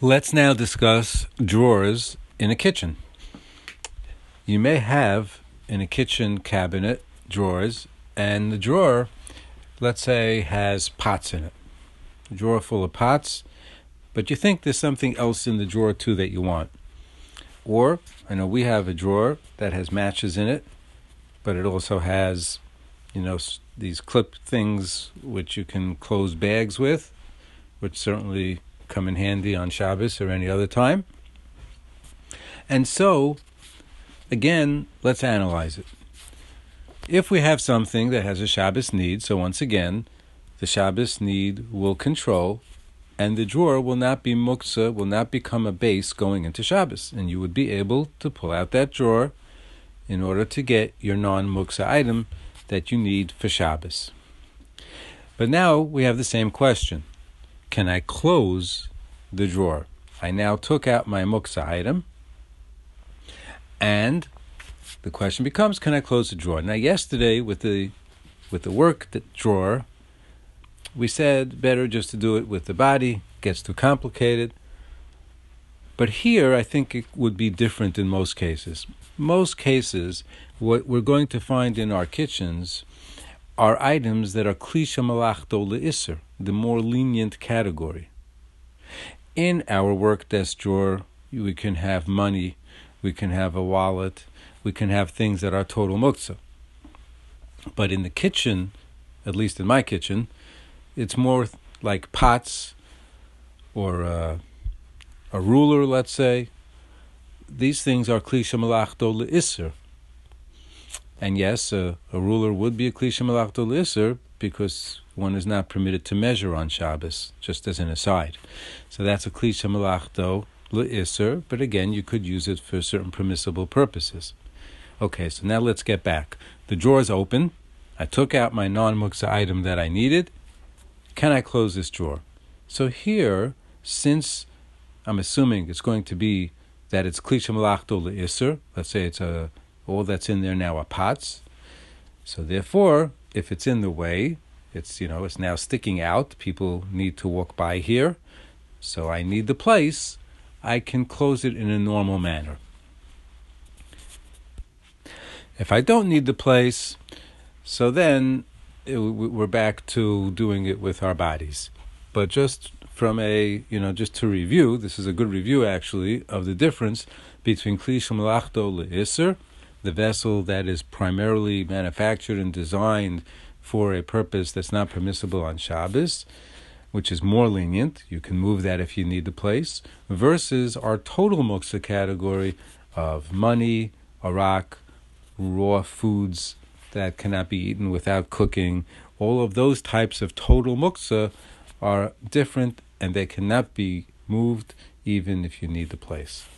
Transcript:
Let's now discuss drawers in a kitchen. You may have in a kitchen cabinet drawers, and the drawer, let's say, has pots in it. A drawer full of pots, but you think there's something else in the drawer too that you want. Or, I know we have a drawer that has matches in it, but it also has, these clip things which you can close bags with, which certainly come in handy on Shabbos or any other time. And so, again, let's analyze it. If we have something that has a Shabbos need, so once again, the Shabbos need will control, and the drawer will not be muktzah, will not become a base going into Shabbos, and you would be able to pull out that drawer in order to get your non-muktzah item that you need for Shabbos. But now we have the same question. Can I close the drawer? I now took out my muktzah item, and the question becomes, can I close the drawer? Now, yesterday with the work drawer, we said better just to do it with the body. Gets too complicated. But here, I think it would be different in most cases. Most cases, what we're going to find in our kitchens are items that are k'li shem'lachto l'issur, the more lenient category. In our work desk drawer, we can have money, we can have a wallet, we can have things that are total muktzah. But in the kitchen, at least in my kitchen, it's more like pots or a ruler, let's say. These things are k'li shem'lachto l'issur. And yes, a ruler would be a k'li shem'lachto l'issur because one is not permitted to measure on Shabbos, just as an aside. So that's a k'li shem'lachto l'issur, but again, you could use it for certain permissible purposes. Okay, so now let's get back. The drawer's open. I took out my non-muktzah item that I needed. Can I close this drawer? So here, since I'm assuming it's going to be that it's k'li shem'lachto l'issur, let's say it's all that's in there now are pots. So therefore, if it's in the way, it's now sticking out. People need to walk by here. So I need the place. I can close it in a normal manner. If I don't need the place, so then we're back to doing it with our bodies. But just from just to review, this is a good review actually of the difference between k'li shem'lachto l'issur, the vessel that is primarily manufactured and designed for a purpose that's not permissible on Shabbos, which is more lenient. You can move that if you need the place, versus our total muktzah category of money, arak, raw foods that cannot be eaten without cooking. All of those types of total muktzah are different, and they cannot be moved even if you need the place.